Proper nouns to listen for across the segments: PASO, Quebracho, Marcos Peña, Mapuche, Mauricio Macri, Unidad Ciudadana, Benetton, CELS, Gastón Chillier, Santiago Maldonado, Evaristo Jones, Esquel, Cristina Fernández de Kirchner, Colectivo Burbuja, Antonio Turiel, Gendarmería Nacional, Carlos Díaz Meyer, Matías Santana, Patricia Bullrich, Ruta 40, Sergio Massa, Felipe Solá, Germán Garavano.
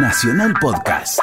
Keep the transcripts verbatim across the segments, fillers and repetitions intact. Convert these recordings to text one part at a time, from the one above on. Nacional Podcast.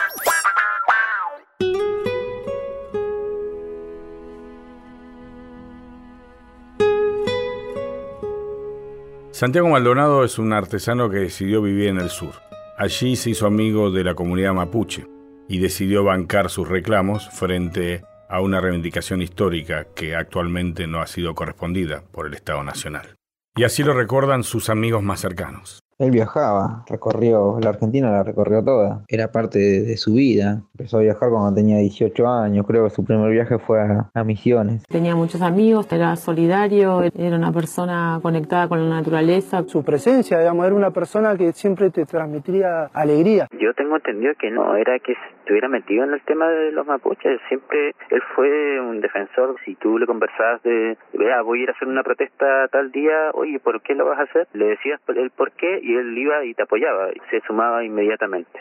Santiago Maldonado es un artesano que decidió vivir en el sur. Allí se hizo amigo de la comunidad mapuche y decidió bancar sus reclamos frente a una reivindicación histórica que actualmente no ha sido correspondida por el Estado Nacional. Y así lo recuerdan sus amigos más cercanos. Él viajaba, recorrió la Argentina, la recorrió toda. Era parte de, de su vida. Empezó a viajar cuando tenía dieciocho años. Creo que su primer viaje fue a, a Misiones. Tenía muchos amigos, era solidario, era una persona conectada con la naturaleza. Su presencia, digamos, era una persona que siempre te transmitía alegría. Yo tengo entendido que no era que estuviera metido en el tema de los mapuches. Siempre él fue un defensor. Si tú le conversabas de, vea, voy a ir a hacer una protesta tal día, oye, ¿por qué lo vas a hacer? Le decías el por qué y él iba y te apoyaba, y se sumaba inmediatamente.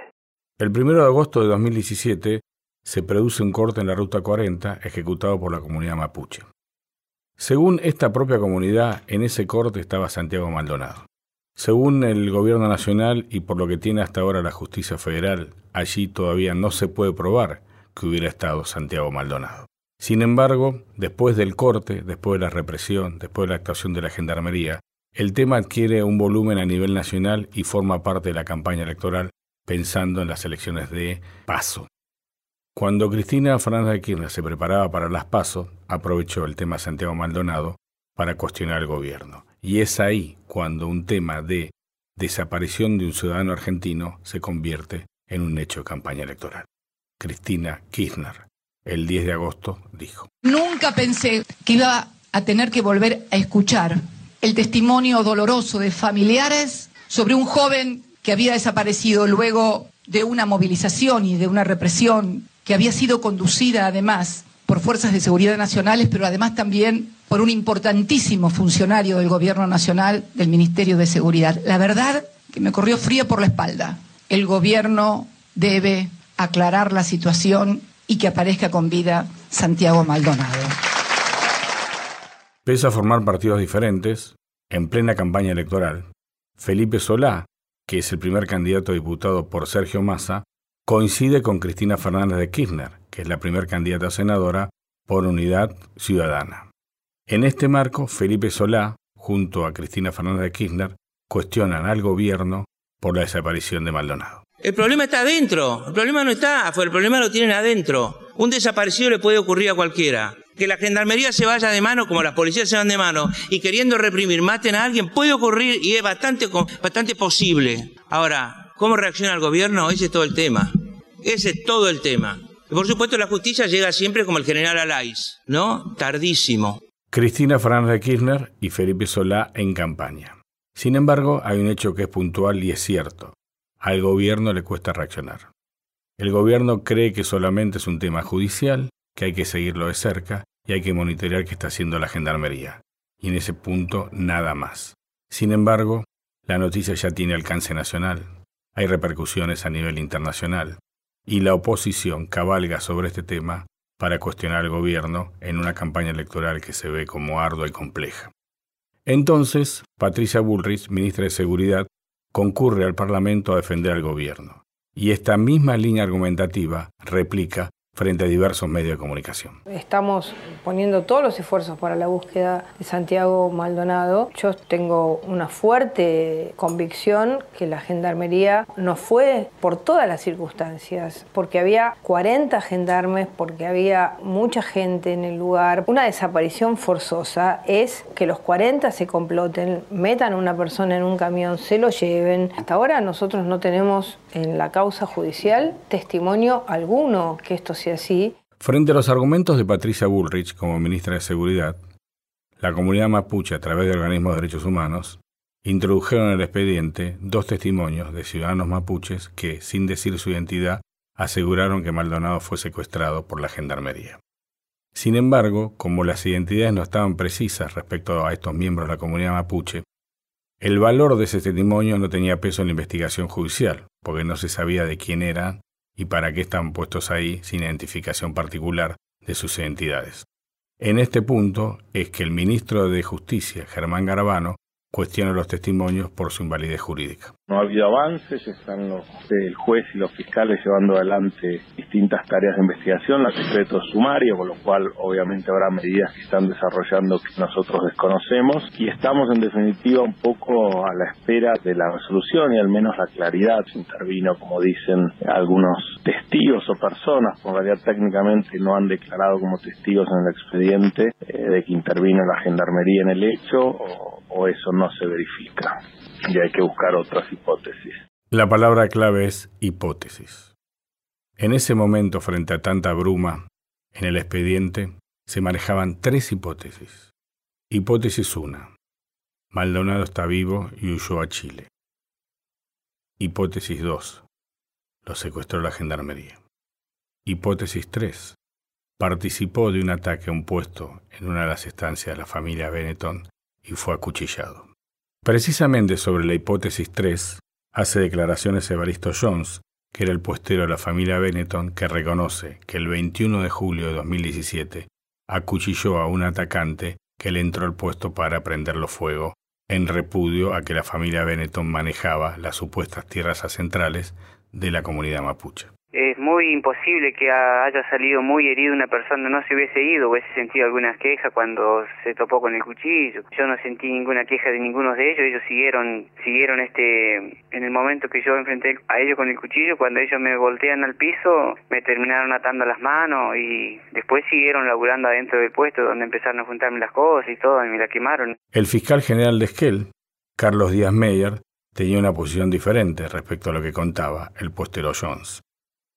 El primero de agosto de dos mil diecisiete se produce un corte en la Ruta cuarenta ejecutado por la comunidad mapuche. Según esta propia comunidad, en ese corte estaba Santiago Maldonado. Según el gobierno nacional y por lo que tiene hasta ahora la justicia federal, allí todavía no se puede probar que hubiera estado Santiago Maldonado. Sin embargo, después del corte, después de la represión, después de la actuación de la gendarmería, el tema adquiere un volumen a nivel nacional y forma parte de la campaña electoral pensando en las elecciones de PASO. Cuando Cristina Fernández de Kirchner se preparaba para las PASO, aprovechó el tema Santiago Maldonado para cuestionar el gobierno. Y es ahí cuando un tema de desaparición de un ciudadano argentino se convierte en un hecho de campaña electoral. Cristina Kirchner, el diez de agosto, dijo: Nunca pensé que iba a tener que volver a escuchar el testimonio doloroso de familiares sobre un joven que había desaparecido luego de una movilización y de una represión que había sido conducida además por fuerzas de seguridad nacionales, pero además también por un importantísimo funcionario del Gobierno Nacional del Ministerio de Seguridad. La verdad que me corrió fría por la espalda. El gobierno debe aclarar la situación y que aparezca con vida Santiago Maldonado. Pese a formar partidos diferentes, en plena campaña electoral, Felipe Solá, que es el primer candidato a diputado por Sergio Massa, coincide con Cristina Fernández de Kirchner, que es la primer candidata a senadora por Unidad Ciudadana. En este marco, Felipe Solá, junto a Cristina Fernández de Kirchner, cuestionan al gobierno por la desaparición de Maldonado. El problema está adentro, el problema no está afuera, el problema lo tienen adentro. Un desaparecido le puede ocurrir a cualquiera. Que la gendarmería se vaya de mano como las policías se van de mano y queriendo reprimir maten a alguien puede ocurrir y es bastante, bastante posible. Ahora, ¿cómo reacciona el gobierno? Ese es todo el tema. Ese es todo el tema. Y por supuesto la justicia llega siempre como el general Alais, ¿no? Tardísimo. Cristina Fernández de Kirchner y Felipe Solá en campaña. Sin embargo, hay un hecho que es puntual y es cierto. Al gobierno le cuesta reaccionar. El gobierno cree que solamente es un tema judicial, que hay que seguirlo de cerca y hay que monitorear qué está haciendo la gendarmería. Y en ese punto, nada más. Sin embargo, la noticia ya tiene alcance nacional, hay repercusiones a nivel internacional, y la oposición cabalga sobre este tema para cuestionar al gobierno en una campaña electoral que se ve como ardua y compleja. Entonces, Patricia Bullrich, ministra de Seguridad, concurre al Parlamento a defender al gobierno. Y esta misma línea argumentativa replica frente a diversos medios de comunicación. Estamos poniendo todos los esfuerzos para la búsqueda de Santiago Maldonado. Yo tengo una fuerte convicción que la gendarmería no fue por todas las circunstancias, porque había cuarenta gendarmes, porque había mucha gente en el lugar. Una desaparición forzosa es que los cuarenta se comploten, metan a una persona en un camión, se lo lleven. Hasta ahora nosotros no tenemos en la causa judicial testimonio alguno que esto sea así. Frente a los argumentos de Patricia Bullrich como ministra de Seguridad, la comunidad mapuche, a través de organismos de derechos humanos, introdujeron en el expediente dos testimonios de ciudadanos mapuches que, sin decir su identidad, aseguraron que Maldonado fue secuestrado por la gendarmería. Sin embargo, como las identidades no estaban precisas respecto a estos miembros de la comunidad mapuche, el valor de ese testimonio no tenía peso en la investigación judicial, porque no se sabía de quién era y para qué están puestos ahí sin identificación particular de sus identidades. En este punto es que el ministro de Justicia, Germán Garavano, cuestiona los testimonios por su invalidez jurídica. No ha habido avances, están los, el juez y los fiscales llevando adelante distintas tareas de investigación, la secreto sumario, con lo cual obviamente habrá medidas que están desarrollando que nosotros desconocemos, y estamos en definitiva un poco a la espera de la resolución y al menos la claridad. Se intervino, como dicen algunos testigos o personas, porque en realidad técnicamente no han declarado como testigos en el expediente, eh, de que intervino la gendarmería en el hecho, o, o eso no se verifica y hay que buscar otras hipótesis. La palabra clave es hipótesis. En ese momento, frente a tanta bruma en el expediente, se manejaban tres hipótesis. Hipótesis uno. Maldonado está vivo y huyó a Chile. Hipótesis dos. Lo secuestró la gendarmería. Hipótesis tres. Participó de un ataque a un puesto en una de las estancias de la familia Benetton y fue acuchillado. Precisamente sobre la hipótesis tres hace declaraciones Evaristo Jones, que era el puestero de la familia Benetton, que reconoce que el veintiuno de julio de dos mil diecisiete acuchilló a un atacante que le entró al puesto para prenderlo fuego, en repudio a que la familia Benetton manejaba las supuestas tierras centrales de la comunidad mapuche. Es muy imposible que haya salido muy herido una persona, no se hubiese ido, hubiese sentido alguna queja cuando se topó con el cuchillo. Yo no sentí ninguna queja de ninguno de ellos, ellos siguieron siguieron este en el momento que yo enfrenté a ellos con el cuchillo, cuando ellos me voltean al piso, me terminaron atando las manos y después siguieron laburando adentro del puesto, donde empezaron a juntarme las cosas y todo, y me la quemaron. El fiscal general de Esquel, Carlos Díaz Meyer, tenía una posición diferente respecto a lo que contaba el postero Jones.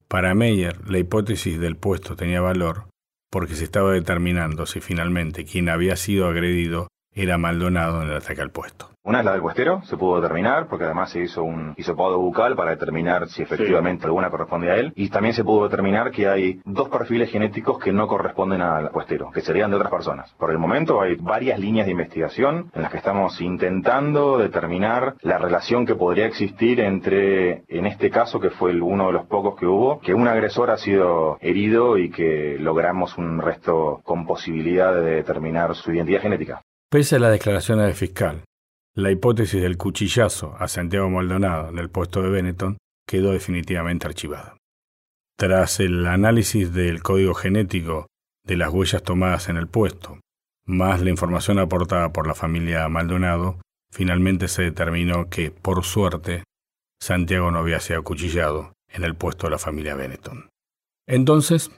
Para Meyer, la hipótesis del puesto tenía valor porque se estaba determinando si finalmente quien había sido agredido era Maldonado en el ataque al puesto. Una es la del puestero, se pudo determinar, porque además se hizo un hisopado bucal para determinar si efectivamente sí. Alguna corresponde a él, y también se pudo determinar que hay dos perfiles genéticos que no corresponden al puestero, que serían de otras personas. Por el momento hay varias líneas de investigación en las que estamos intentando determinar la relación que podría existir entre, en este caso, que fue uno de los pocos que hubo, que un agresor ha sido herido y que logramos un resto con posibilidad de determinar su identidad genética. Pese a las declaraciones del fiscal, la hipótesis del cuchillazo a Santiago Maldonado en el puesto de Benetton quedó definitivamente archivada. Tras el análisis del código genético de las huellas tomadas en el puesto, más la información aportada por la familia Maldonado, finalmente se determinó que, por suerte, Santiago no había sido acuchillado en el puesto de la familia Benetton. Entonces,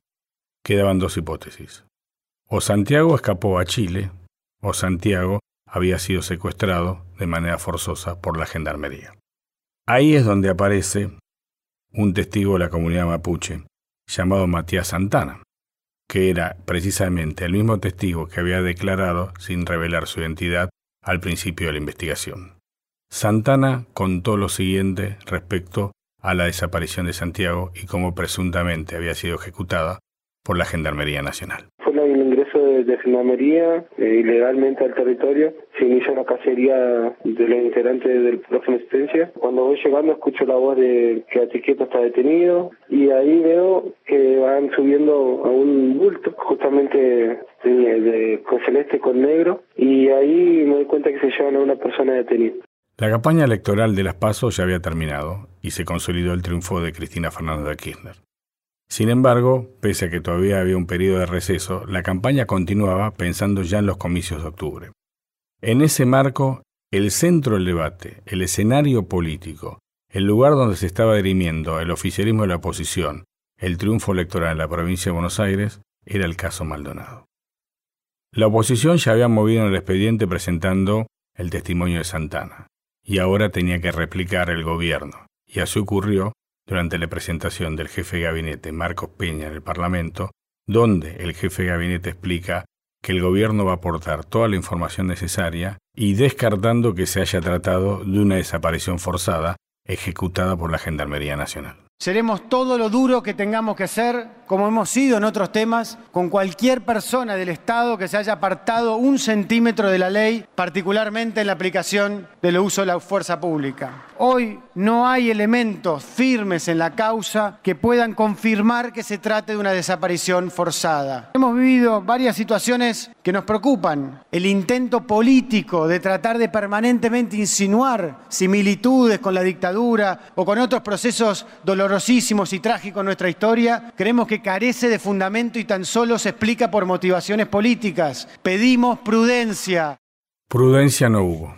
quedaban dos hipótesis. O Santiago escapó a Chile, o Santiago había sido secuestrado de manera forzosa por la gendarmería. Ahí es donde aparece un testigo de la comunidad mapuche llamado Matías Santana, que era precisamente el mismo testigo que había declarado sin revelar su identidad al principio de la investigación. Santana contó lo siguiente respecto a la desaparición de Santiago y cómo presuntamente había sido ejecutada por la Gendarmería Nacional. Fue el ingreso de, de Gendarmería eh, ilegalmente al territorio. Se inició la cacería de los integrantes del Profe Asistencia. Cuando voy llegando escucho la voz de que Atiqueta está detenido y ahí veo que van subiendo a un bulto justamente de, de, con celeste con negro, y ahí me doy cuenta que se llevan a una persona detenida. La campaña electoral de las PASO ya había terminado y se consolidó el triunfo de Cristina Fernández de Kirchner. Sin embargo, pese a que todavía había un periodo de receso, la campaña continuaba pensando ya en los comicios de octubre. En ese marco, el centro del debate, el escenario político, el lugar donde se estaba dirimiendo el oficialismo de la oposición, el triunfo electoral en la provincia de Buenos Aires, era el caso Maldonado. La oposición ya había movido en el expediente presentando el testimonio de Santana, y ahora tenía que replicar el gobierno, y así ocurrió durante la presentación del jefe de gabinete Marcos Peña en el Parlamento, donde el jefe de gabinete explica que el gobierno va a aportar toda la información necesaria y descartando que se haya tratado de una desaparición forzada ejecutada por la Gendarmería Nacional. Seremos todo lo duro que tengamos que ser, como hemos sido en otros temas, con cualquier persona del Estado que se haya apartado un centímetro de la ley, particularmente en la aplicación del uso de la fuerza pública. hoy no hay elementos firmes en la causa que puedan confirmar que se trate de una desaparición forzada. Hemos vivido varias situaciones que nos preocupan. El intento político de tratar de permanentemente insinuar similitudes con la dictadura o con otros procesos dolorosísimos y trágicos en nuestra historia, creemos que carece de fundamento y tan solo se explica por motivaciones políticas. Pedimos prudencia. Prudencia no hubo.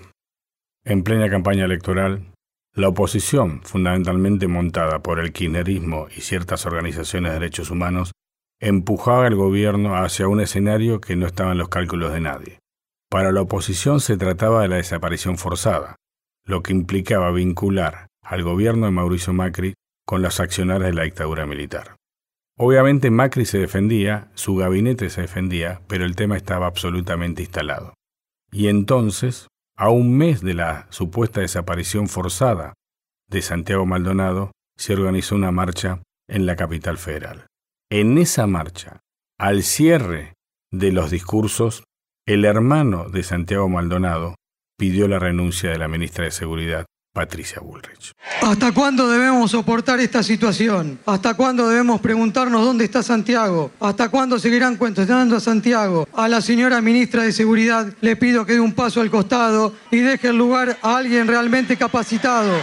En plena campaña electoral, la oposición, fundamentalmente montada por el kirchnerismo y ciertas organizaciones de derechos humanos, empujaba al gobierno hacia un escenario que no estaba en los cálculos de nadie. Para la oposición se trataba de la desaparición forzada, lo que implicaba vincular al gobierno de Mauricio Macri con los accionarios de la dictadura militar. Obviamente Macri se defendía, su gabinete se defendía, pero el tema estaba absolutamente instalado. Y entonces, a un mes de la supuesta desaparición forzada de Santiago Maldonado, se organizó una marcha en la capital federal. En esa marcha, al cierre de los discursos, el hermano de Santiago Maldonado pidió la renuncia de la ministra de Seguridad, Patricia Bullrich. ¿Hasta cuándo debemos soportar esta situación? ¿Hasta cuándo debemos preguntarnos dónde está Santiago? ¿Hasta cuándo seguirán cuestionando a Santiago? A la señora ministra de Seguridad le pido que dé un paso al costado y deje el lugar a alguien realmente capacitado.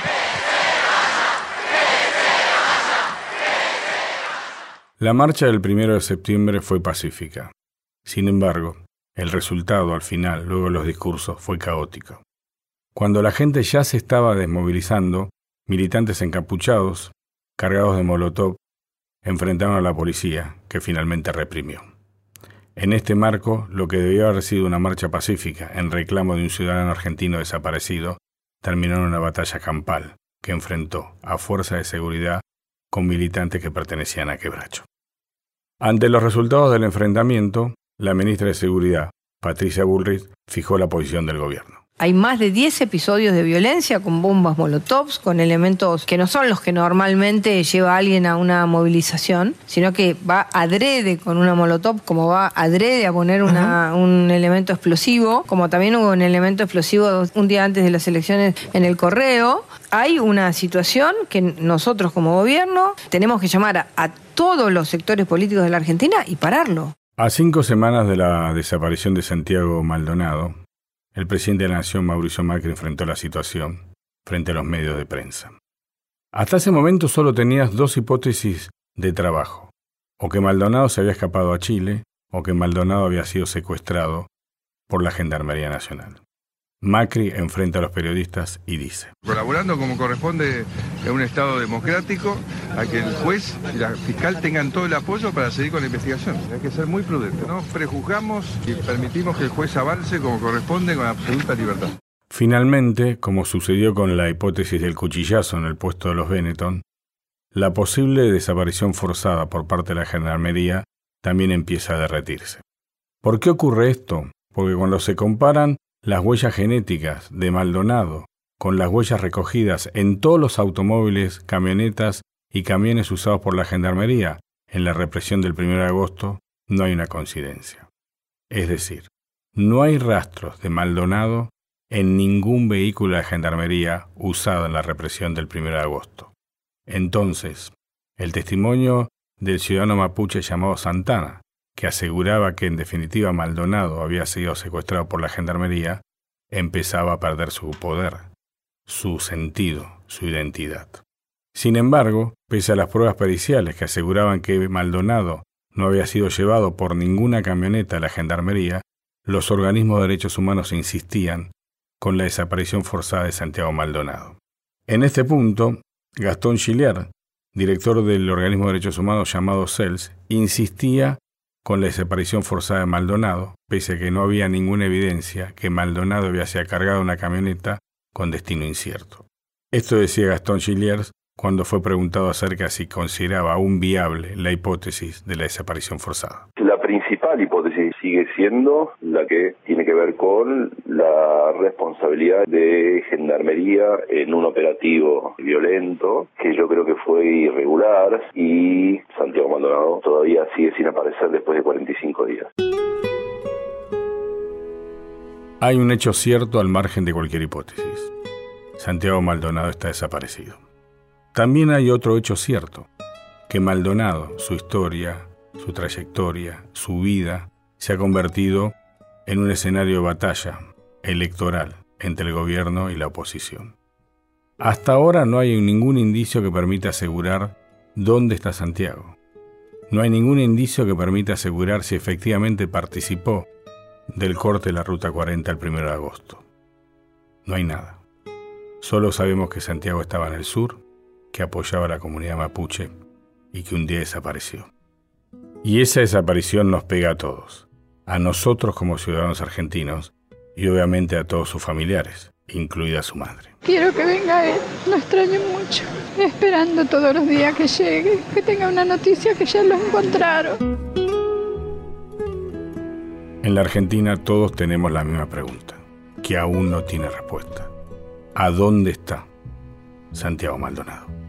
La marcha del primero de septiembre fue pacífica. Sin embargo, el resultado al final, luego de los discursos, fue caótico. Cuando la gente ya se estaba desmovilizando, militantes encapuchados, cargados de molotov, enfrentaron a la policía, que finalmente reprimió. En este marco, lo que debió haber sido una marcha pacífica en reclamo de un ciudadano argentino desaparecido, terminó en una batalla campal que enfrentó a fuerzas de seguridad con militantes que pertenecían a Quebracho. Ante los resultados del enfrentamiento, la ministra de Seguridad, Patricia Bullrich, fijó la posición del gobierno. Hay más de diez episodios de violencia con bombas molotovs, con elementos que no son los que normalmente lleva a alguien a una movilización, sino que va adrede con una molotov, como va adrede a poner una, un elemento explosivo, como también hubo un elemento explosivo un día antes de las elecciones en el Correo. Hay una situación que nosotros como gobierno tenemos que llamar a, a todos los sectores políticos de la Argentina y pararlo. A cinco semanas de la desaparición de Santiago Maldonado, el presidente de la Nación, Mauricio Macri, enfrentó la situación frente a los medios de prensa. Hasta ese momento solo tenías dos hipótesis de trabajo: o que Maldonado se había escapado a Chile, o que Maldonado había sido secuestrado por la Gendarmería Nacional. Macri enfrenta a los periodistas y dice: colaborando como corresponde a un Estado democrático, a que el juez y la fiscal tengan todo el apoyo para seguir con la investigación. Hay que ser muy prudentes. No prejuzgamos y permitimos que el juez avance como corresponde con absoluta libertad. Finalmente, como sucedió con la hipótesis del cuchillazo en el puesto de los Benetton, la posible desaparición forzada por parte de la Gendarmería también empieza a derretirse. ¿Por qué ocurre esto? Porque cuando se comparan las huellas genéticas de Maldonado con las huellas recogidas en todos los automóviles, camionetas y camiones usados por la Gendarmería en la represión del primero de agosto, no hay una coincidencia. Es decir, no hay rastros de Maldonado en ningún vehículo de Gendarmería usado en la represión del primero de agosto. Entonces, el testimonio del ciudadano mapuche llamado Santana, que aseguraba que en definitiva Maldonado había sido secuestrado por la Gendarmería, empezaba a perder su poder, su sentido, su identidad. Sin embargo, pese a las pruebas periciales que aseguraban que Maldonado no había sido llevado por ninguna camioneta a la Gendarmería, los organismos de derechos humanos insistían con la desaparición forzada de Santiago Maldonado. En este punto, Gastón Chillier, director del organismo de derechos humanos llamado C E L S, insistía con la desaparición forzada de Maldonado, pese a que no había ninguna evidencia que Maldonado había sido cargado de una camioneta con destino incierto. Esto decía Gastón Chillier cuando fue preguntado acerca de si consideraba aún viable la hipótesis de la desaparición forzada. La principal hipótesis sigue siendo la que tiene que ver con la responsabilidad de Gendarmería en un operativo violento que yo creo que fue irregular y Santiago Maldonado todavía sigue sin aparecer después de cuarenta y cinco días. Hay un hecho cierto al margen de cualquier hipótesis. Santiago Maldonado está desaparecido. También hay otro hecho cierto, que Maldonado, su historia, su trayectoria, su vida, se ha convertido en un escenario de batalla electoral entre el gobierno y la oposición. Hasta ahora no hay ningún indicio que permita asegurar dónde está Santiago. No hay ningún indicio que permita asegurar si efectivamente participó del corte de la Ruta cuarenta el primero de agosto. No hay nada. Solo sabemos que Santiago estaba en el sur, que apoyaba a la comunidad mapuche y que un día desapareció. Y esa desaparición nos pega a todos, a nosotros como ciudadanos argentinos y obviamente a todos sus familiares, incluida su madre. Quiero que venga él, lo extraño mucho, esperando todos los días que llegue, que tenga una noticia que ya lo encontraron. En la Argentina todos tenemos la misma pregunta, que aún no tiene respuesta. ¿A dónde está Santiago Maldonado?